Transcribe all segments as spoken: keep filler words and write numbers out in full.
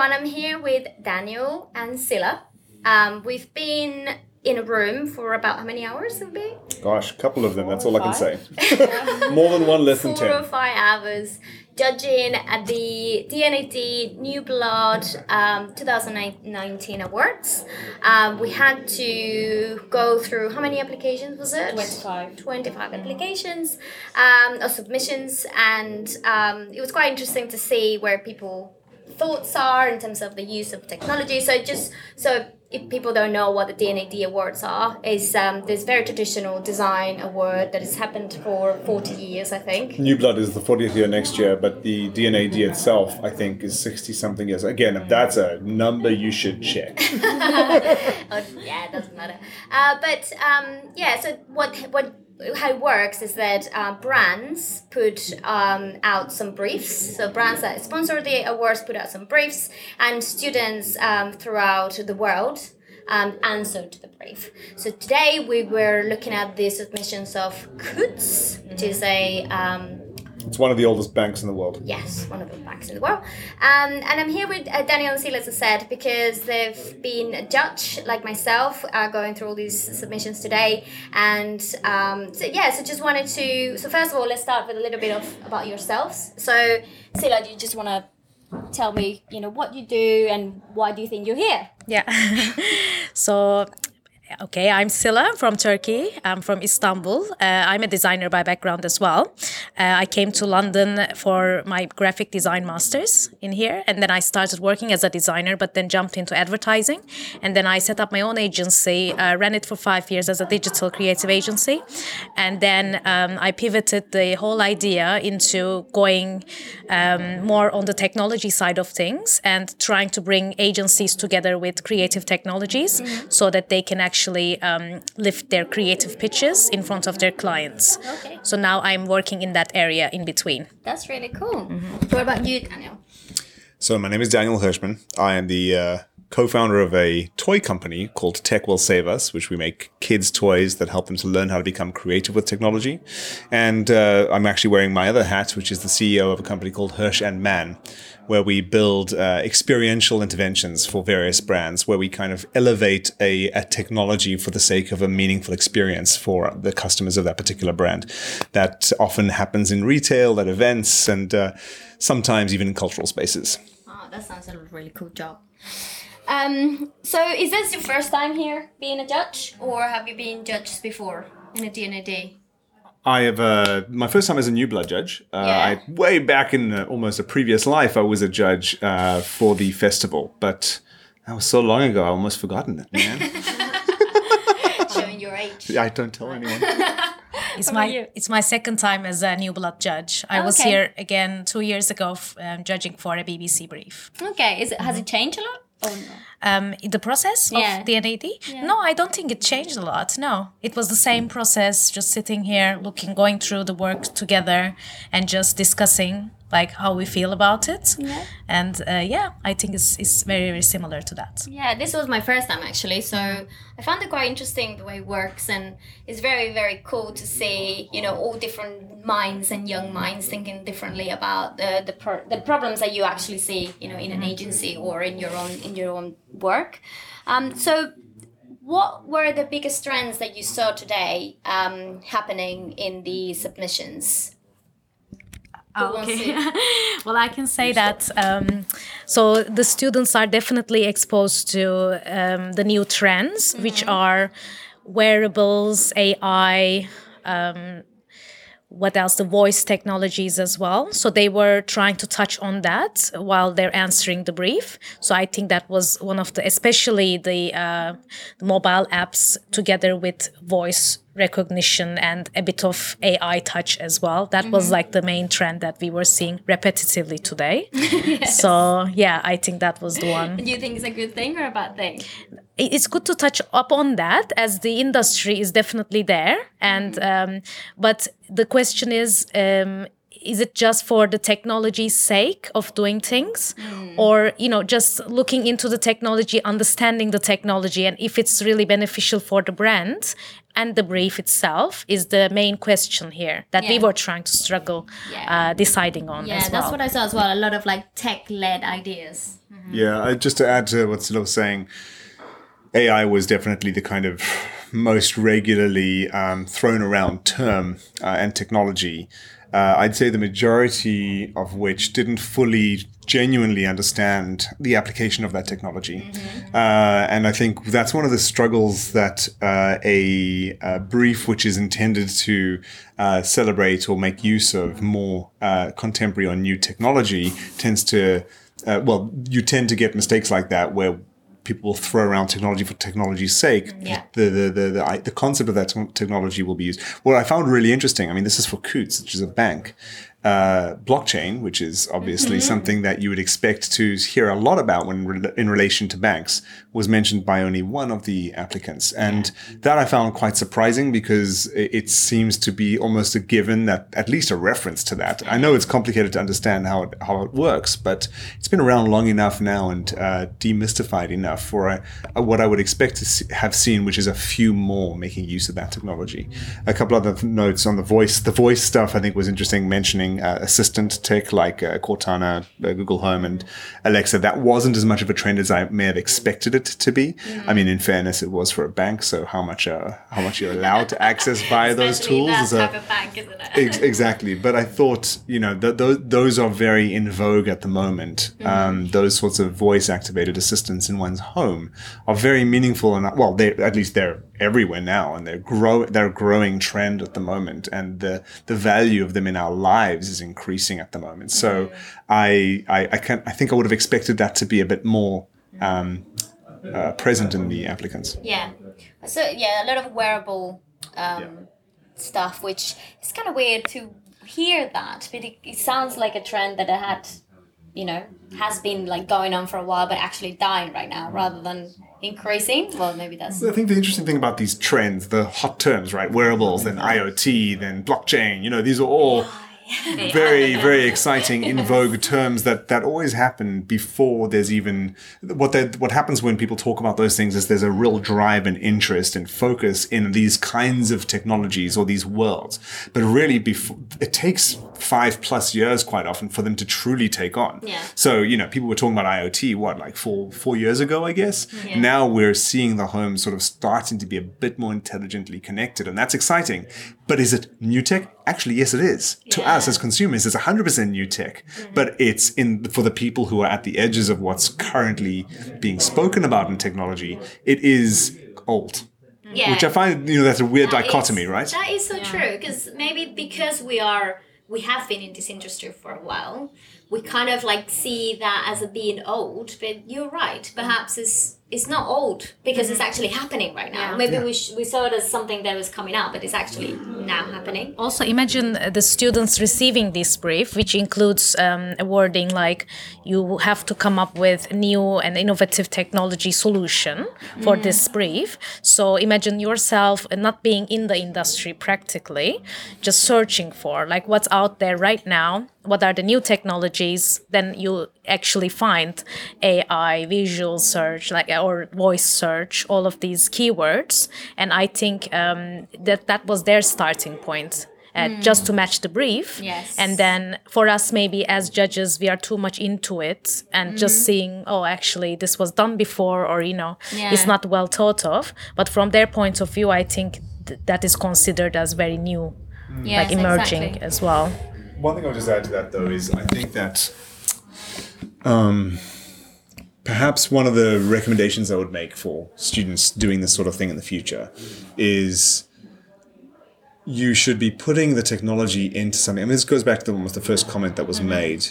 everyone. I'm here with Daniel and Silla. Um, we've been in a room for about how many hours have we? Gosh, a couple of them. Four That's all five. I can say. More than one, less than ten. Four or five hours judging at the D and A D New Blood um, twenty nineteen Awards. Um, we had to go through how many applications was it? twenty-five. twenty-five applications um, or submissions, and um, it was quite interesting to see where people thoughts are in terms of the use of technology. So just so if people don't know what the D and A D awards are, is um, this very traditional design award that has happened for forty years, I think. New Blood is the fortieth year next year, but the D and A D itself, I think, is sixty-something years. Again, that's a number you should check. Oh, yeah, it doesn't matter. Uh, but, um, yeah, so what what... how it works is that uh, brands put um, out some briefs. So brands that sponsor the awards put out some briefs, and students um, throughout the world um, answered to the brief. So today we were looking at the submissions of Coutts, which is a... Um, it's one of the oldest banks in the world. Yes, one of the banks in the world. Um, and I'm here with uh, Daniel and Silla, as I said, because they've been a judge, like myself, uh, going through all these submissions today. And um, so, yeah, so just wanted to... So first of all, let's start with a little bit of about yourselves. So, Silla, do you just want to tell me, you know, what you do and why do you think you're here? Yeah. So... Okay, I'm Silla from Turkey. I'm from Istanbul. Uh, I'm a designer by background as well. Uh, I came to London for my graphic design masters in here, and then I started working as a designer, but then jumped into advertising. And then I set up my own agency, uh, ran it for five years as a digital creative agency. And then um, I pivoted the whole idea into going um, more on the technology side of things and trying to bring agencies together with creative technologies mm-hmm. so that they can actually actually um, lift their creative pitches in front of their clients. Okay. So now I'm working in that area in between. That's really cool. Mm-hmm. What about you, Daniel? So my name is Daniel Hirschman. I am the uh, co-founder of a toy company called Tech Will Save Us, which we make kids' toys that help them to learn how to become creative with technology. And uh, I'm actually wearing my other hat, which is the C E O of a company called Hirsch and Mann, where we build uh, experiential interventions for various brands, where we kind of elevate a, a technology for the sake of a meaningful experience for the customers of that particular brand. That often happens in retail, at events, and uh, sometimes even in cultural spaces. Oh, that sounds like a really cool job. Um, so is this your first time here being a judge, or have you been judged before in a D and A D? I have uh, my first time as a New Blood judge. Uh, yeah. I, way back in uh, almost a previous life, I was a judge uh, for the festival, but that was so long ago, I almost forgotten it, man. Showing your age. I don't tell anyone. It's my you? it's my second time as a New Blood judge. I okay. was here again two years ago, f- um, judging for a B B C brief. Okay, is it, has it changed a lot? Oh no. Um, the process yeah. of D and A D? Yeah. No, I don't think it changed a lot. No, it was the same process, just sitting here, looking, going through the work together, and just discussing like how we feel about it. Yeah. And uh, yeah, I think it's it's very very similar to that. Yeah, this was my first time actually, so I found it quite interesting the way it works, and it's very very cool to see, you know, all different minds and young minds thinking differently about the the, pro- the problems that you actually see, you know, in an agency or in your own in your own work. Um, so. What were the biggest trends that you saw today um, happening in the submissions? Okay. Well, I can say that. Um, so the students are definitely exposed to um, the new trends, mm-hmm. which are wearables, A I, um, what else, the voice technologies as well. So they were trying to touch on that while they're answering the brief. So I think that was one of the, especially the uh, mobile apps together with voice recognition and a bit of A I touch as well. That mm-hmm. was like the main trend that we were seeing repetitively today. Yes. So yeah, I think that was the one. Do you think it's a good thing or a bad thing? It's good to touch up on that, as the industry is definitely there. And mm-hmm. um, but the question is, um, is it just for the technology's sake of doing things mm. or, you know, just looking into the technology, understanding the technology and if it's really beneficial for the brand and the brief itself is the main question here that yeah. we were trying to struggle yeah. uh, deciding on. Yeah, as well. That's what I saw as well. A lot of like tech-led ideas. Mm-hmm. Yeah, I, just to add to what Silo was saying, A I was definitely the kind of most regularly um, thrown around term uh, and technology. Uh, I'd say the majority of which didn't fully genuinely understand the application of that technology. Mm-hmm. Uh, and I think that's one of the struggles that uh, a, a brief which is intended to uh, celebrate or make use of more uh, contemporary or new technology tends to, uh, well, you tend to get mistakes like that where people will throw around technology for technology's sake. Yeah. The, the the the the concept of that t- technology will be used. What I found really interesting, I mean, this is for Coutts, which is a bank, uh, blockchain, which is obviously mm-hmm. something that you would expect to hear a lot about when re- in relation to banks, was mentioned by only one of the applicants. And yeah. that I found quite surprising because it, it seems to be almost a given that at least a reference to that. I know it's complicated to understand how it, how it works, but it's been around long enough now and uh, demystified enough for a, a, what I would expect to see, have seen, which is a few more making use of that technology. Mm-hmm. A couple other notes on the voice. The voice stuff I think was interesting, mentioning Uh, assistant tech like uh, Cortana, uh, Google Home and Alexa. That wasn't as much of a trend as I may have expected it to be. Yeah. I mean, in fairness, it was for a bank, so how much uh, how much you're allowed to access via those tools is a, a bank, isn't it? ex- exactly. But I thought, you know, th- th- those are very in vogue at the moment. Mm-hmm. Um, those sorts of voice-activated assistants in one's home are very meaningful, and well, they at least they're everywhere now, and they're grow they're growing trend at the moment, and the the value of them in our lives is increasing at the moment. So mm. I I I, can, I think I would have expected that to be a bit more um, uh, present in the applicants. Yeah, so yeah, a lot of wearable um, yeah. stuff, which is kind of weird to hear that, but it, it sounds like a trend that I had, you know, has been like going on for a while, but actually dying right now rather than increasing. Well, maybe that's... I think the interesting thing about these trends, the hot terms, right? Wearables, then IoT, then blockchain, you know, these are all very, very exciting in vogue terms that, that always happen before there's even... What what happens when people talk about those things is there's a real drive and interest and focus in these kinds of technologies or these worlds. But really, before, it takes five plus years quite often for them to truly take on. Yeah. So, you know, people were talking about IoT, what, like four four years ago, I guess? Yeah. Now we're seeing the home sort of starting to be a bit more intelligently connected, and that's exciting. But is it new tech? Actually, yes, it is. Yeah. To us as consumers, it's one hundred percent new tech, mm-hmm. but it's in for the people who are at the edges of what's currently being spoken about in technology, it is old. Yeah. Which I find, you know, that's a weird that dichotomy, is, right? That is so yeah. true, because maybe because we are... we have been in this industry for a while, we kind of like see that as a being old, but you're right, perhaps it's it's not old because mm-hmm. it's actually happening right now. Yeah. Maybe yeah. we sh- we saw it as something that was coming out, but it's actually now happening. Also, imagine the students receiving this brief, which includes um, a wording like you have to come up with new and innovative technology solution for mm. this brief. So imagine yourself not being in the industry practically, just searching for like what's out there right now, what are the new technologies, then you actually find A I, visual search, like or voice search, all of these keywords. And I think um, that that was their starting point, uh, mm. just to match the brief. Yes. And then for us, maybe as judges, we are too much into it and mm-hmm. just seeing, oh, actually, this was done before, or, you know, yeah. it's not well thought of. But from their point of view, I think th- that is considered as very new, mm. yes, like emerging exactly. as well. One thing I'll just add to that, though, is I think that um, perhaps one of the recommendations I would make for students doing this sort of thing in the future is you should be putting the technology into something. I mean, this goes back to the, almost the first comment that was made.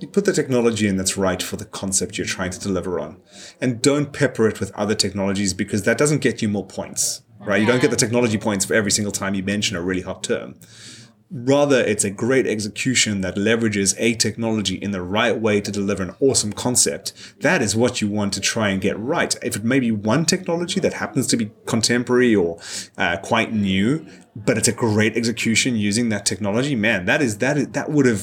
You put the technology in that's right for the concept you're trying to deliver on. And don't pepper it with other technologies because that doesn't get you more points, right? You don't get the technology points for every single time you mention a really hot term. Rather, it's a great execution that leverages a technology in the right way to deliver an awesome concept. That is what you want to try and get right. If it may be one technology that happens to be contemporary or uh, quite new, but it's a great execution using that technology, man, that is that is, that would have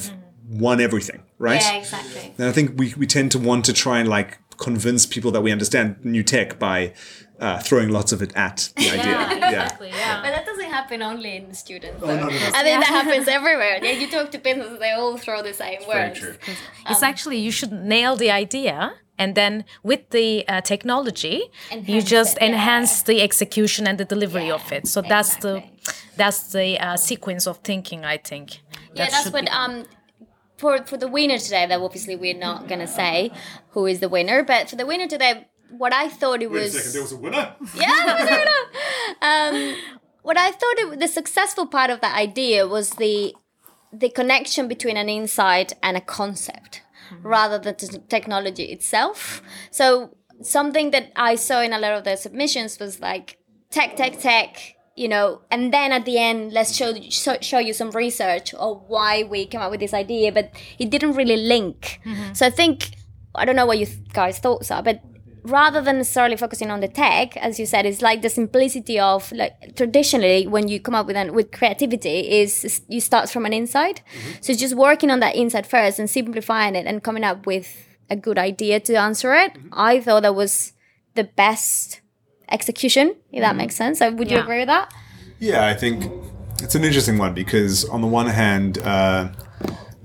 won everything, right? Yeah, exactly. And I think we, we tend to want to try and like convince people that we understand new tech by uh, throwing lots of it at the idea. Yeah, exactly. Yeah. Yeah. But that doesn't happen only in students. Oh, no, no, no. I think mean, yeah. that happens everywhere. Yeah, you talk to businesses, they all throw the same it's words. Very true. It's um, actually, you should nail the idea. And then with the uh, technology, enhance you just it, enhance yeah. the execution and the delivery yeah, of it. So that's exactly. the that's the uh, sequence of thinking, I think. Yeah, that that's what um for for the winner today. Though obviously we're not gonna say who is the winner, but for the winner today, what I thought it Wait was. Wait a second, there was a winner. Yeah, there was a winner. Um, what I thought it, the successful part of that idea was the the connection between an insight and a concept. Rather than t- technology itself. So something that I saw in a lot of the submissions was like tech, tech, tech, you know, and then at the end, let's show show, show you some research or why we came up with this idea, but it didn't really link. Mm-hmm. So I think, I don't know what you guys' thoughts are, but rather than necessarily focusing on the tech, as you said, it's like the simplicity of, like, traditionally when you come up with an, with creativity is you start from an insight. Mm-hmm. So just working on that insight first and simplifying it and coming up with a good idea to answer it. Mm-hmm. I thought that was the best execution, if mm-hmm. that makes sense. So would yeah. you agree with that? Yeah, I think it's an interesting one because on the one hand, uh,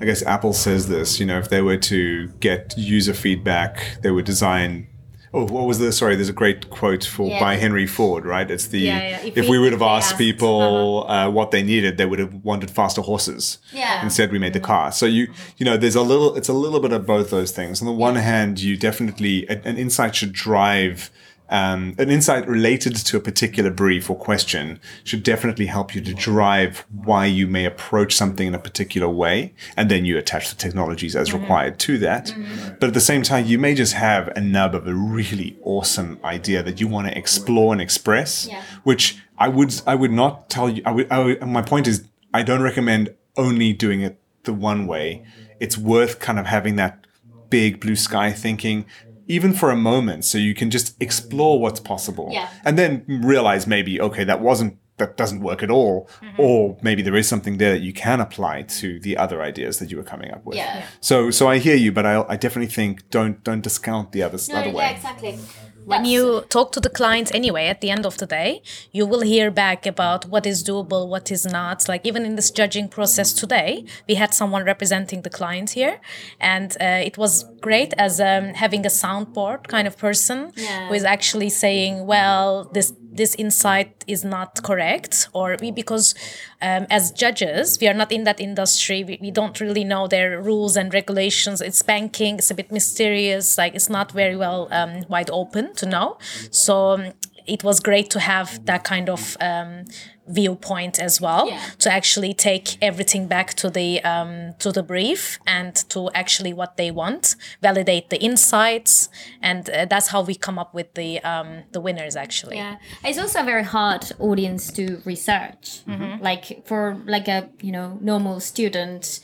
I guess Apple says this, you know, if they were to get user feedback, they would design... Oh, what was the, sorry, there's a great quote for yeah. by Henry Ford, right? It's the, yeah, yeah. if, if we, we would have asked, asked people uh-huh. uh, what they needed, they would have wanted faster horses. Yeah. Instead, we made the car. So, you you know, there's a little, it's a little bit of both those things. On the one yeah. hand, you definitely, an insight should drive, um, an insight related to a particular brief or question should definitely help you to drive why you may approach something in a particular way. And then you attach the technologies as mm-hmm. required to that. Mm-hmm. But at the same time, you may just have a nub of a really awesome idea that you want to explore and express, yeah. which I would, I would not tell you. I would, I would, my point is, I don't recommend only doing it the one way. It's worth kind of having that big blue sky thinking, even for a moment, so you can just explore what's possible yeah. and then realize maybe, okay, that wasn't, that doesn't work at all. Mm-hmm. Or maybe there is something there that you can apply to the other ideas that you were coming up with. Yeah. So, so I hear you, but I, I definitely think don't, don't discount the others, no, other yeah, way. Yeah, exactly. When you talk to the clients anyway, at the end of the day, you will hear back about what is doable, what is not. Like even in this judging process today, we had someone representing the client here. And uh, it was great as um, having a soundboard kind of person yeah. who is actually saying, well, this this insight is not correct. Or we, because um, as judges, we are not in that industry. We, we don't really know their rules and regulations. It's banking. It's a bit mysterious. Like it's not very well um, wide open to know. So um, it was great to have that kind of um, viewpoint as well yeah. to actually take everything back to the um, to the brief and to actually what they want, validate the insights, and uh, that's how we come up with the um, the winners actually. Yeah, it's also a very hard audience to research. Mm-hmm. Like for like a you know normal student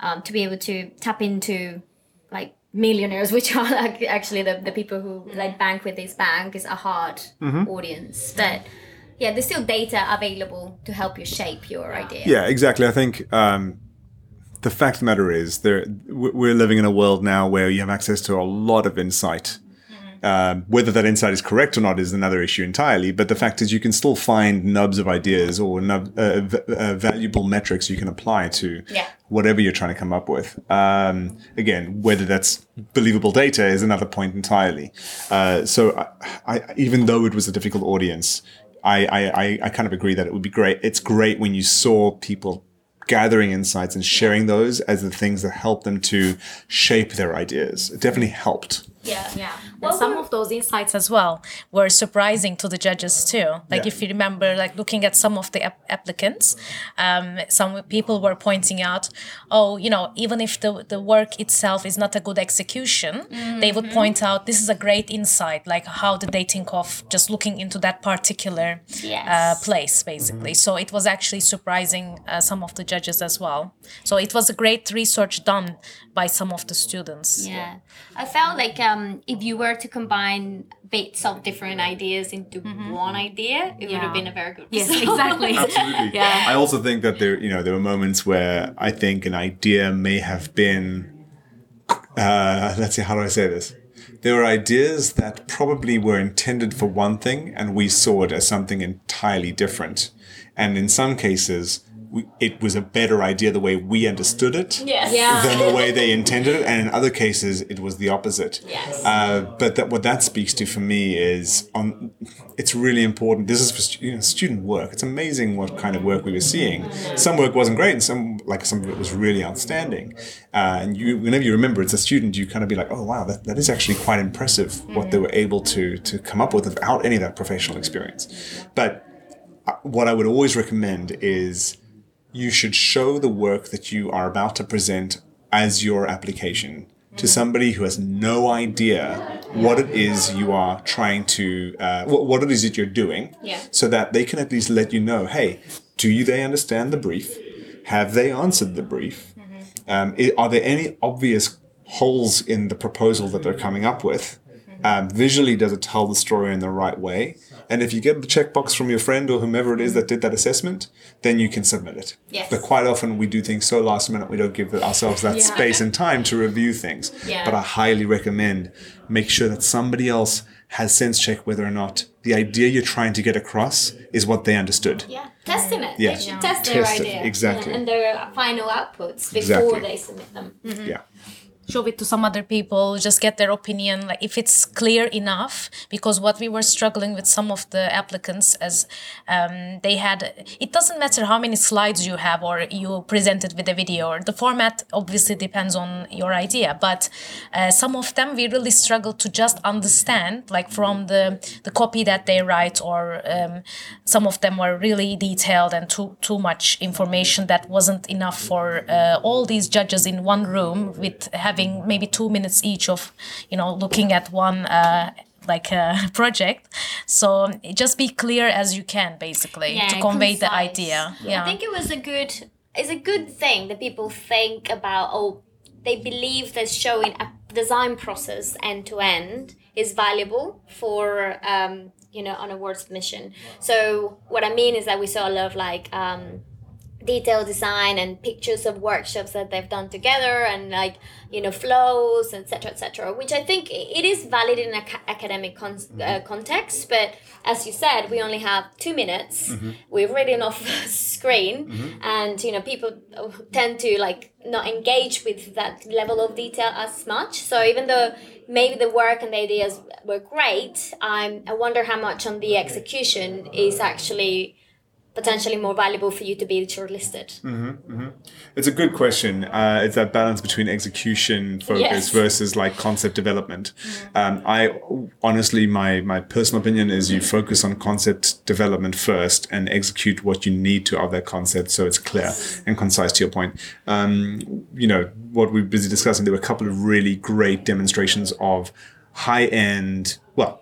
um, to be able to tap into like. Millionaires, which are like actually the, the people who like bank with this bank, is a hard mm-hmm. audience. But yeah, there's still data available to help you shape your idea. Yeah, exactly. I think um, the fact of the matter is there we're living in a world now where you have access to a lot of insight. Mm-hmm. Um, whether that insight is correct or not is another issue entirely. But the fact is you can still find nubs of ideas or nub, uh, v- uh, valuable metrics you can apply to yeah. whatever you're trying to come up with. Um, again, whether that's believable data is another point entirely. Uh, so I, I, even though it was a difficult audience, I, I, I kind of agree that it would be great. It's great when you saw people gathering insights and sharing those as the things that help them to shape their ideas. It definitely helped. Yeah, yeah. Well, some of those insights as well were surprising to the judges too. Like yeah. if you remember, like looking at some of the ap- applicants, um, some people were pointing out, oh, you know, even if the, the work itself is not a good execution, mm-hmm. they would point out this is a great insight. Like how did they think of just looking into that particular yes. uh, place, basically? Mm-hmm. So it was actually surprising uh, some of the judges as well. So it was a great research done by some of the students. Yeah, yeah. I felt like. Um, Um, if you were to combine bits of different ideas into mm-hmm. one idea, it yeah. would have been a very good result. Yes, exactly. Absolutely. Yeah. I also think that there, you know, there were moments where I think an idea may have been, uh, let's see, how do I say this? there were ideas that probably were intended for one thing and we saw it as something entirely different. And in some cases, we, it was a better idea the way we understood it yes. yeah. than the way they intended it. And in other cases, it was the opposite. Yes. Uh, but that, what that speaks to for me is on. It's really important. This is for you know, student work. It's amazing what kind of work we were seeing. Some work wasn't great, and some like some of it was really outstanding. Uh, and you, whenever you remember it's a student, you kind of be like, oh wow, that, that is actually quite impressive what they were able to to come up with without any of that professional experience. But what I would always recommend is you should show the work that you are about to present as your application to somebody who has no idea what it is you are trying to, uh, what, what it is that you're doing, yeah. so that they can at least let you know, hey, do you, they understand the brief? Have they answered the brief? Mm-hmm. Um, are there any obvious holes in the proposal that they're coming up with? Um, visually, does it tell the story in the right way? And if you get the checkbox from your friend or whomever it is that did that assessment, then you can submit it. Yes. But quite often we do things so last minute, we don't give ourselves that yeah. space and time to review things. Yeah. But I highly recommend make sure that somebody else has sense check whether or not the idea you're trying to get across is what they understood. Yeah, testing it. Yeah. They should test their test idea. It. Exactly. And their final outputs before exactly. they submit them. Mm-hmm. Yeah. Show it to some other people, just get their opinion, like if it's clear enough, because what we were struggling with some of the applicants as um, they had, it doesn't matter how many slides you have or you presented with a video, or the format obviously depends on your idea, but uh, some of them we really struggled to just understand, like from the, the copy that they write, or um, some of them were really detailed and too, too much information that wasn't enough for uh, all these judges in one room with having having maybe two minutes each of, you know, looking at one uh, like a project. So just be clear as you can, basically, yeah, to convey concise. The idea. Yeah. Yeah. I think it was a good, it's a good thing that people think about, oh, they believe that showing a design process end to end is valuable for, um, you know, on a award submission. So what I mean is that we saw a lot of like, um, detailed design and pictures of workshops that they've done together and like, you know, flows, etc, etc, which I think it is valid in an academic con- mm-hmm. uh, context, but as you said, we only have two minutes, mm-hmm. we've written off screen, mm-hmm. and you know, people tend to like not engage with that level of detail as much. So even though maybe the work and the ideas were great, I'm, I wonder how much on the execution is actually potentially more valuable for you to be shortlisted. Mm-hmm, mm-hmm. It's a good question. Uh, it's that balance between execution focus yes. versus like concept development. Mm-hmm. Um, I honestly, my my personal opinion is you focus on concept development first and execute what you need to of that concept so it's clear and concise to your point. Um, you know, what we're busy discussing, there were a couple of really great demonstrations of high-end, well,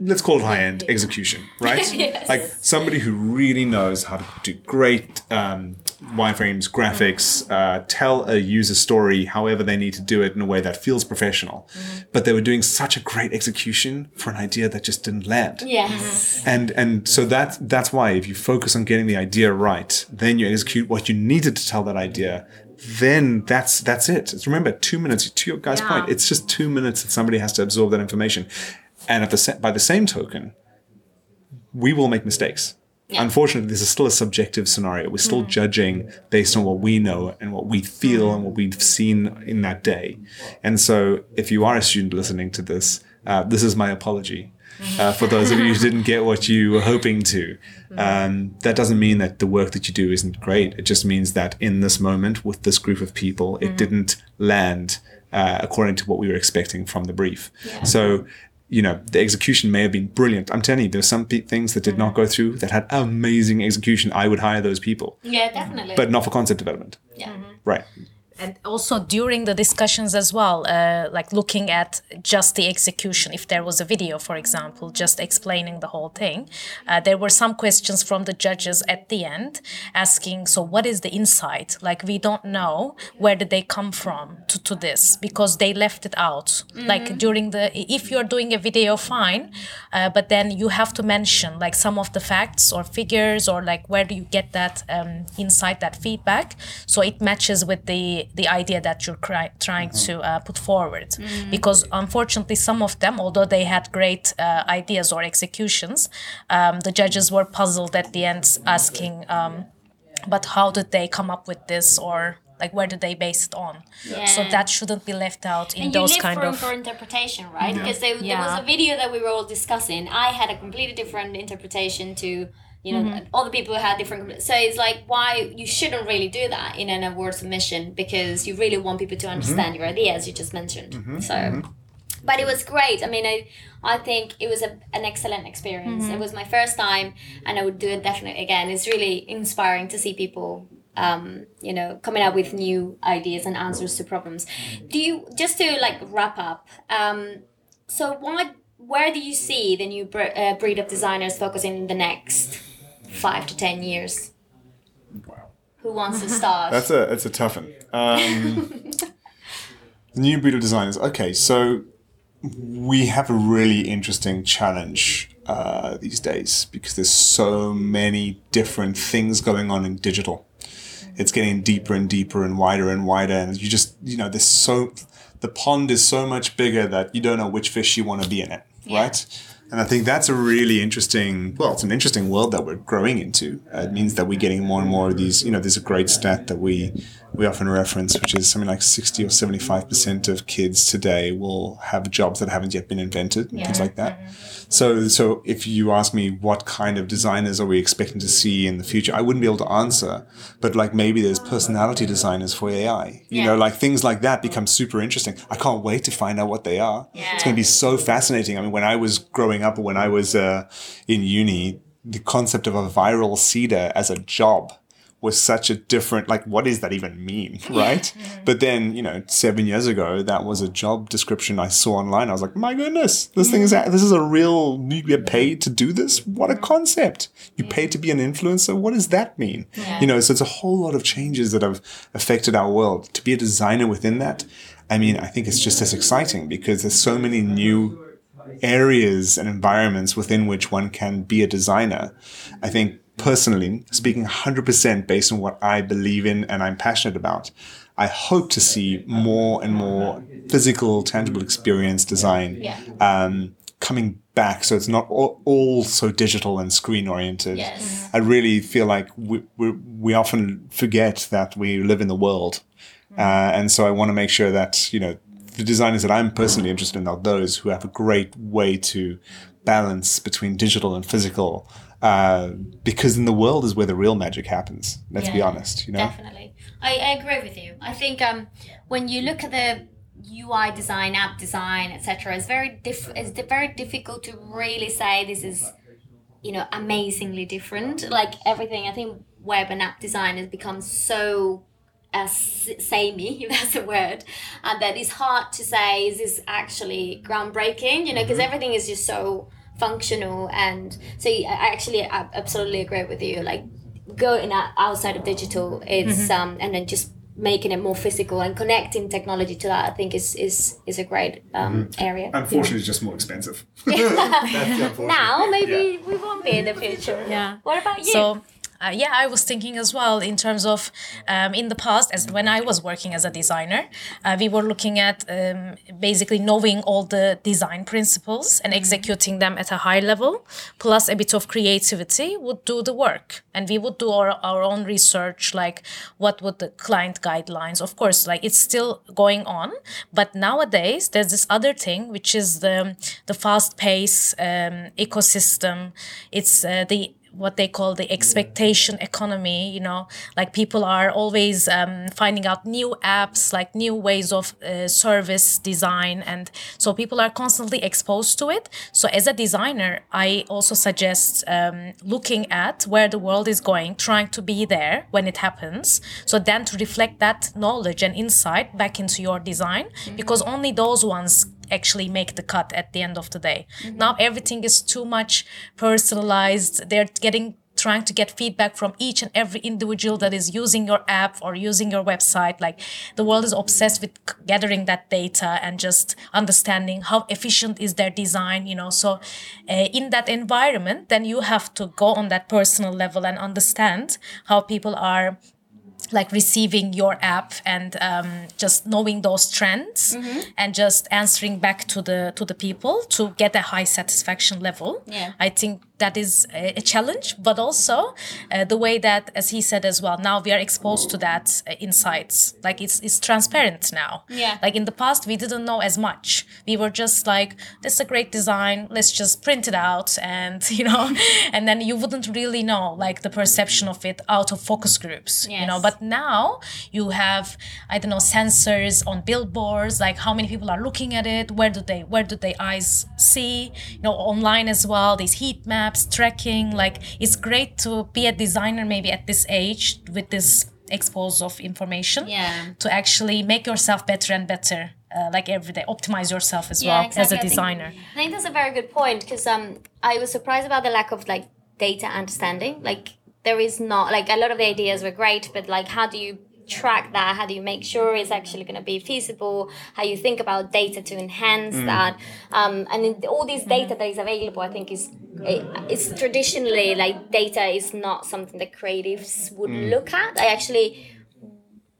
let's call it high-end execution, right? Yes. Like somebody who really knows how to do great um, wireframes, graphics, uh, tell a user story however they need to do it in a way that feels professional. Mm-hmm. But they were doing such a great execution for an idea that just didn't land. Yes. And and so that, that's why if you focus on getting the idea right, then you execute what you needed to tell that idea, then that's that's it. It's, remember, two minutes, to your guy's yeah. point, it's just two minutes that somebody has to absorb that information. And at the, by the same token, we will make mistakes. Yeah. Unfortunately, this is still a subjective scenario. We're still mm-hmm. judging based on what we know and what we feel and what we've seen in that day. And so if you are a student listening to this, uh, this is my apology uh, for those of you who didn't get what you were hoping to. Um, that doesn't mean that the work that you do isn't great. It just means that in this moment with this group of people, it mm-hmm. didn't land uh, according to what we were expecting from the brief. Yeah. So... you know, the execution may have been brilliant. I'm telling you, there's some p- things that did not go through that had amazing execution. I would hire those people. Yeah, definitely. But not for concept development. Yeah. Mm-hmm. Right. And also during the discussions as well, uh, like looking at just the execution, if there was a video, for example, just explaining the whole thing, uh, there were some questions from the judges at the end asking, so what is the insight? Like, we don't know where did they come from to, to this, because they left it out. Mm-hmm. Like during the, if you're doing a video, fine, uh, but then you have to mention like some of the facts or figures or like where do you get that um, insight, that feedback, so it matches with the the idea that you're cry- trying mm-hmm. to uh, put forward. Mm-hmm. Because unfortunately, some of them, although they had great uh, ideas or executions, um, the judges were puzzled at the end, asking, um, but how did they come up with this, or like where do they base it on? Yeah. So that shouldn't be left out in and those kind of... And you leave room for interpretation, right? Because yeah. there, yeah. there was a video that we were all discussing. I had a completely different interpretation to... You know, mm-hmm. all the people had different... So it's like, why you shouldn't really do that in an award submission, because you really want people to understand mm-hmm. your idea, as you just mentioned. Mm-hmm. So, mm-hmm. But it was great. I mean, I I think it was a, an excellent experience. Mm-hmm. It was my first time, and I would do it definitely again. It's really inspiring to see people... Um, you know, coming up with new ideas and answers to problems. Do you, just to like wrap up, um, so what, where do you see the new bre- uh, breed of designers focusing in the next five to ten years? Wow. Who wants to start? That's a, that's a tough one. Um, new breed of designers. Okay, so we have a really interesting challenge uh, these days, because there's so many different things going on in digital. It's getting deeper and deeper and wider and wider. And you just, you know, there's so, the pond is so much bigger that you don't know which fish you want to be in it, yeah. right? And I think that's a really interesting, well, it's an interesting world that we're growing into. Uh, it means that we're getting more and more of these, you know, there's a great stat that we we often reference, which is something like sixty or seventy-five percent of kids today will have jobs that haven't yet been invented, and yeah. things like that. So so if you ask me what kind of designers are we expecting to see in the future, I wouldn't be able to answer. But like maybe there's personality designers for A I. You yeah. know, like things like that become super interesting. I can't wait to find out what they are. Yeah. It's going to be so fascinating. I mean, when I was growing up, when I was uh, in uni, the concept of a viral cedar as a job was such a different, like, what does that even mean, right? mm. But then, you know, seven years ago, that was a job description I saw online. I was like, my goodness, this mm. thing is, this is a real, you get paid to do this? What a concept. You yeah. pay to be an influencer? What does that mean? Yeah. You know, so it's a whole lot of changes that have affected our world. To be a designer within that, I mean, I think it's just as exciting, because there's so many new areas and environments within which one can be a designer. I think personally, speaking one hundred percent based on what I believe in and I'm passionate about, I hope to see more and more physical, tangible experience design um, coming back, so it's not all, all so digital and screen-oriented. Yes. I really feel like we, we, we often forget that we live in the world. Uh, and so I want to make sure that, you know, the designers that I'm personally interested in are those who have a great way to balance between digital and physical, uh, because in the world is where the real magic happens. Let's yeah, be honest, you know? Definitely. I, I agree with you. I think um, when you look at the U I design, app design, et cetera, it's very diff- it's very difficult to really say this is, you know, amazingly different. Like everything, I think web and app design has become so... as samey, if that's a word, and that it's hard to say is this actually groundbreaking, you know, because mm-hmm. everything is just so functional. And so I actually I absolutely agree with you, like going outside of digital, it's mm-hmm. um and then just making it more physical and connecting technology to that, I think is is is a great um mm-hmm. area. Unfortunately, yeah. it's just more expensive. That's now maybe yeah. we won't be in the future. Yeah. What about you? So, Uh, yeah, I was thinking as well in terms of um, in the past, as when I was working as a designer, uh, we were looking at um, basically knowing all the design principles and executing them at a high level, plus a bit of creativity would do the work. And we would do our, our own research, like what would the client guidelines, of course, like it's still going on. But nowadays, there's this other thing, which is the, the fast-paced um, ecosystem. It's uh, the what they call the expectation economy, you know, like people are always um, finding out new apps, like new ways of uh, service design. And so people are constantly exposed to it. So as a designer, I also suggest um, looking at where the world is going, trying to be there when it happens. So then to reflect that knowledge and insight back into your design, mm-hmm. because only those ones actually make the cut at the end of the day. Mm-hmm. Now everything is too much personalized. They're getting trying to get feedback from each and every individual that is using your app or using your website. Like the world is obsessed with gathering that data and just understanding how efficient is their design, you know. So uh, in that environment, then you have to go on that personal level and understand how people are like receiving your app and um, just knowing those trends mm-hmm. and just answering back to the to the people to get a high satisfaction level. Yeah. I think that is a challenge, but also uh, the way that, as he said as well, now we are exposed to that uh, insights. Like it's it's transparent now. Yeah. Like in the past, we didn't know as much. We were just like, this is a great design. Let's just print it out, and you know, and then you wouldn't really know like the perception of it out of focus groups. Yes. You know, but now you have I don't know sensors on billboards. Like how many people are looking at it? Where do they where do their eyes see? You know, online as well. These heat maps. Tracking, like it's great to be a designer maybe at this age with this expose of information yeah. to actually make yourself better and better uh, like every day, optimize yourself as yeah, well exactly. as a designer. I think, I think that's a very good point because um, I was surprised about the lack of like data understanding. Like there is not, like a lot of the ideas were great, but like how do you track that? How do you make sure it's actually going to be feasible? How you think about data to enhance mm. that? Um, and all these data that is available, I think is it, it's traditionally like data is not something that creatives would mm. look at. I actually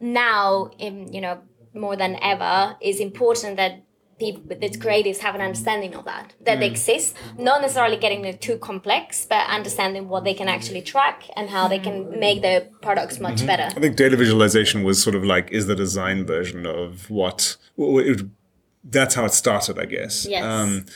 now, in, you know, more than ever, it's important that people, that creatives have an understanding of that, that mm. they exist, not necessarily getting it too complex, but understanding what they can actually track and how they can make their products much mm-hmm. better. I think data visualization was sort of like, is the design version of what, it, that's how it started, I guess. Yes. Um,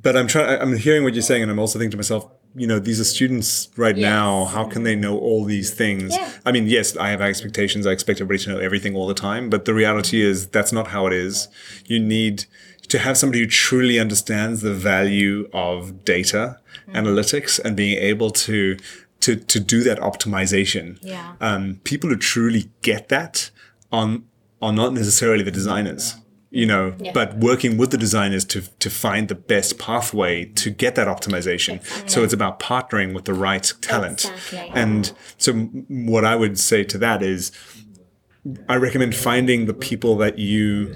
but I'm trying, I'm hearing what you're saying, and I'm also thinking to myself, you know, these are students right yes. now. How can they know all these things? Yeah. I mean, yes, I have expectations. I expect everybody to know everything all the time. But the reality is that's not how it is. You need to have somebody who truly understands the value of data, mm-hmm. analytics, and being able to to to do that optimization. Yeah. Um, people who truly get that on are not necessarily the designers. You know, yeah. but working with the designers to to find the best pathway to get that optimization. Exactly. So it's about partnering with the right talent. Exactly. And so what I would say to that is, I recommend finding the people that you,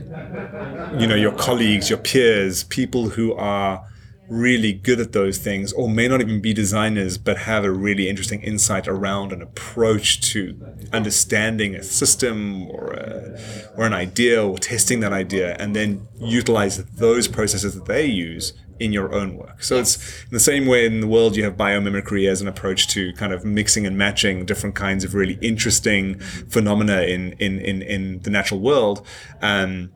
you know, your colleagues, your peers, people who are really good at those things or may not even be designers but have a really interesting insight around an approach to understanding a system or a, or an idea or testing that idea, and then utilize those processes that they use in your own work. So yes. it's in the same way in the world you have biomimicry as an approach to kind of mixing and matching different kinds of really interesting phenomena in in in, in the natural world. Um,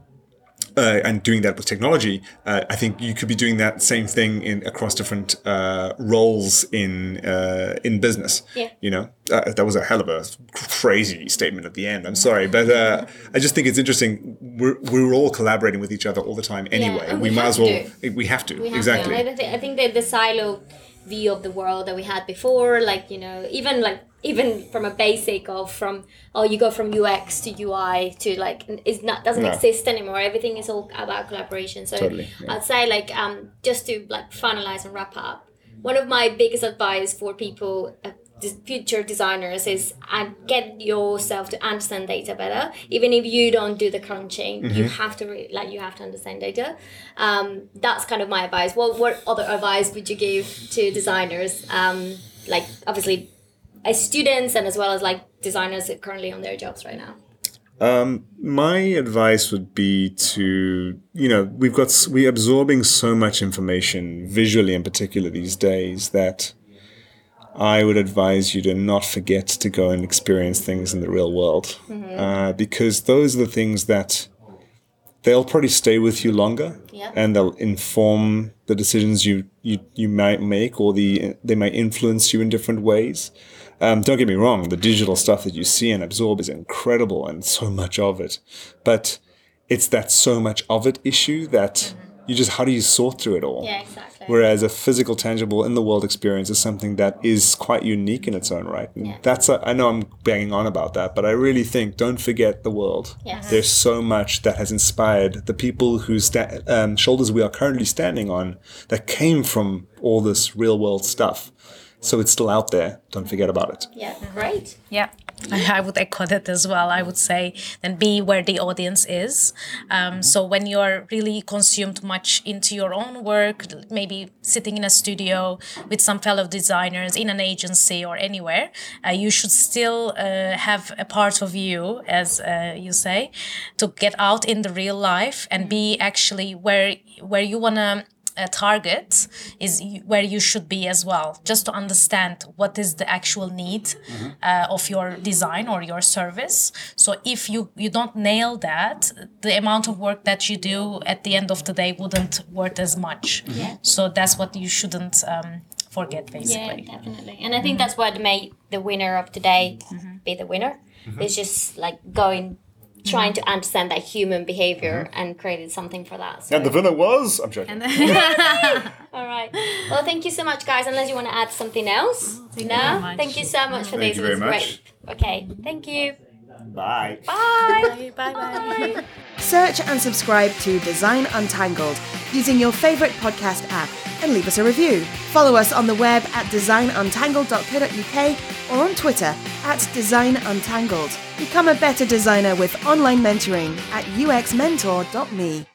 Uh, and doing that with technology, uh, I think you could be doing that same thing in across different uh, roles in uh, in business. Yeah. You know, uh, that was a hell of a crazy statement at the end. I'm sorry, but uh, I just think it's interesting. We're we're all collaborating with each other all the time anyway. Yeah, we, we might as well. To. We have to. We have exactly. To. I, th- I think that the silo view of the world that we had before, like you know, even like. Even from a basic of from, oh, you go from U X to U I to like, it's not doesn't no. exist anymore. Everything is all about collaboration. So totally, yeah. I'd say like, um, just to like finalize and wrap up, one of my biggest advice for people, uh, future designers is uh, get yourself to understand data better. Even if you don't do the crunching, mm-hmm. you have to re- like you have to understand data. Um, that's kind of my advice. What what other advice would you give to designers? Um, like obviously. As students and as well as like designers currently on their jobs right now? Um, my advice would be to, you know, we've got, we're absorbing so much information visually in particular these days that I would advise you to not forget to go and experience things in the real world. Mm-hmm. Uh, because those are the things that they'll probably stay with you longer yeah. and they'll inform the decisions you, you, you might make or the they might influence you in different ways. Um, don't get me wrong, the digital stuff that you see and absorb is incredible and so much of it. But it's that so much of it issue that you just, how do you sort through it all? Yeah, exactly. Whereas a physical, tangible, in-the-world experience is something that is quite unique in its own right. And yeah. that's a, I know I'm banging on about that, but I really think don't forget the world. Yeah. There's so much that has inspired the people whose sta- um, shoulders we are currently standing on that came from all this real-world stuff. So it's still out there. Don't forget about it. Yeah, great. Yeah, I would echo that as well. I would say then be where the audience is. Um, so when you're really consumed much into your own work, maybe sitting in a studio with some fellow designers in an agency or anywhere, uh, you should still uh, have a part of you, as uh, you say, to get out in the real life and be actually where where you want to A target is where you should be as well, just to understand what is the actual need mm-hmm. uh, of your design or your service. So if you, you don't nail that, the amount of work that you do at the end of the day wouldn't worth as much. Yeah. So that's what you shouldn't um, forget, basically. Yeah, definitely. And I think mm-hmm. that's what made the winner of today mm-hmm. be the winner. Mm-hmm. It's just like going... trying to understand that human behavior mm-hmm. and created something for that. So. And the winner was... I'm joking. All right. Well, thank you so much, guys. Unless you want to add something else. Oh, thank no? You very much. Thank you so much for thank this. Thank you very much. Great. Okay. Thank you. Bye. Bye. Bye-bye. Search and subscribe to Design Untangled using your favourite podcast app and leave us a review. Follow us on the web at design untangled dot co dot uk or on Twitter at designuntangled. Become a better designer with online mentoring at u x mentor dot me.